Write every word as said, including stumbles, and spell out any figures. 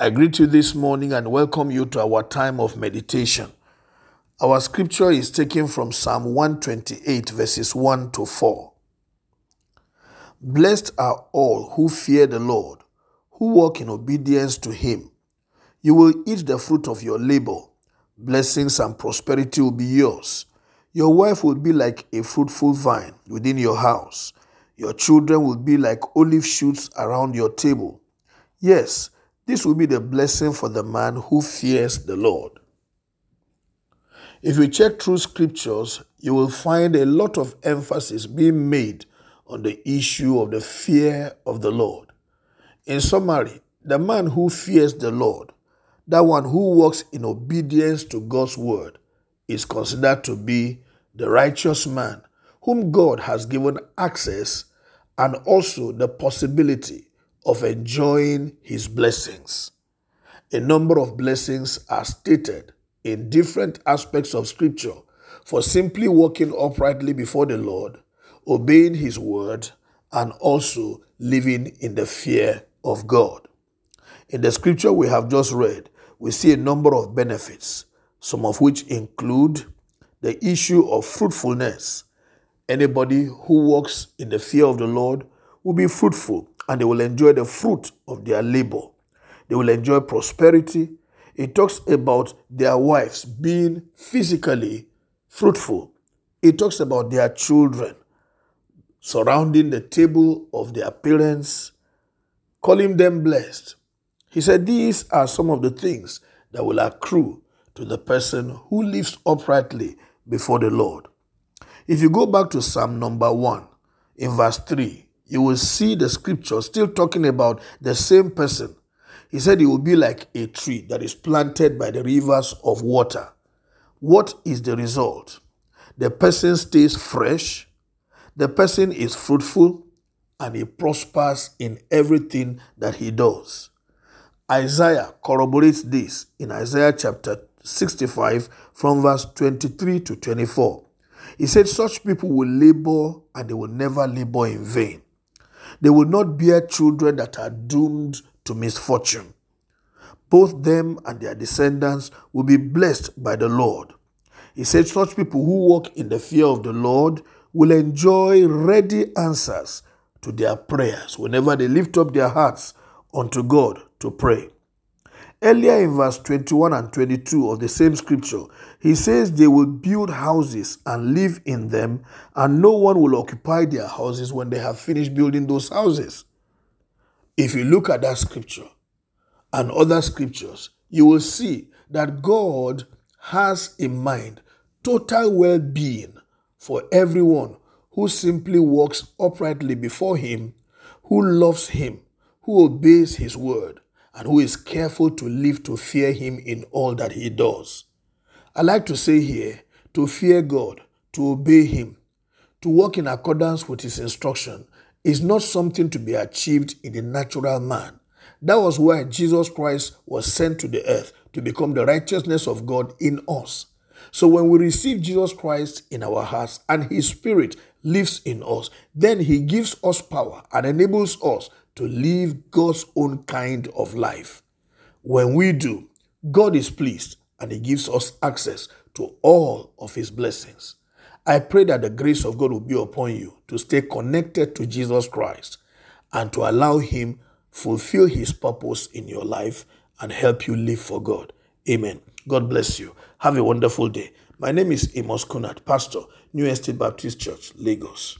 I greet you this morning and welcome you to our time of meditation. Our scripture is taken from Psalm one twenty-eight, verses one to four. Blessed are all who fear the Lord, who walk in obedience to him. You will eat the fruit of your labor. Blessings and prosperity will be yours. Your wife will be like a fruitful vine within your house. Your children will be like olive shoots around your table. Yes, this will be the blessing for the man who fears the Lord. If you check through scriptures, you will find a lot of emphasis being made on the issue of the fear of the Lord. In summary, the man who fears the Lord, that one who walks in obedience to God's word, is considered to be the righteous man whom God has given access and also the possibility of enjoying his blessings. A number of blessings are stated in different aspects of scripture for simply walking uprightly before the Lord, obeying his word, and also living in the fear of God. In the scripture we have just read, we see a number of benefits, some of which include the issue of fruitfulness. Anybody who walks in the fear of the Lord will be fruitful, and they will enjoy the fruit of their labor. They will enjoy prosperity. It talks about their wives being physically fruitful. It talks about their children surrounding the table of their parents, calling them blessed. He said these are some of the things that will accrue to the person who lives uprightly before the Lord. If you go back to Psalm number one, in verse three, you will see the scripture still talking about the same person. He said he will be like a tree that is planted by the rivers of water. What is the result? The person stays fresh, the person is fruitful, and he prospers in everything that he does. Isaiah corroborates this in Isaiah chapter sixty-five from verse twenty-three to twenty-four. He said such people will labor and they will never labor in vain. They will not bear children that are doomed to misfortune. Both them and their descendants will be blessed by the Lord. He said such people who walk in the fear of the Lord will enjoy ready answers to their prayers whenever they lift up their hearts unto God to pray. Earlier in verse twenty-one and twenty-two of the same scripture, he says they will build houses and live in them, and no one will occupy their houses when they have finished building those houses. If you look at that scripture and other scriptures, you will see that God has in mind total well-being for everyone who simply walks uprightly before him, who loves him, who obeys his word, and who is careful to live to fear him in all that he does. I like to say here, to fear God, to obey him, to walk in accordance with his instruction is not something to be achieved in the natural man. That was why Jesus Christ was sent to the earth, to become the righteousness of God in us. So when we receive Jesus Christ in our hearts and his spirit lives in us, then he gives us power and enables us to live God's own kind of life. When we do, God is pleased and he gives us access to all of his blessings. I pray that the grace of God will be upon you to stay connected to Jesus Christ and to allow him fulfill his purpose in your life and help you live for God. Amen. God bless you. Have a wonderful day. My name is Amos Kunat, pastor, New Estate Baptist Church, Lagos.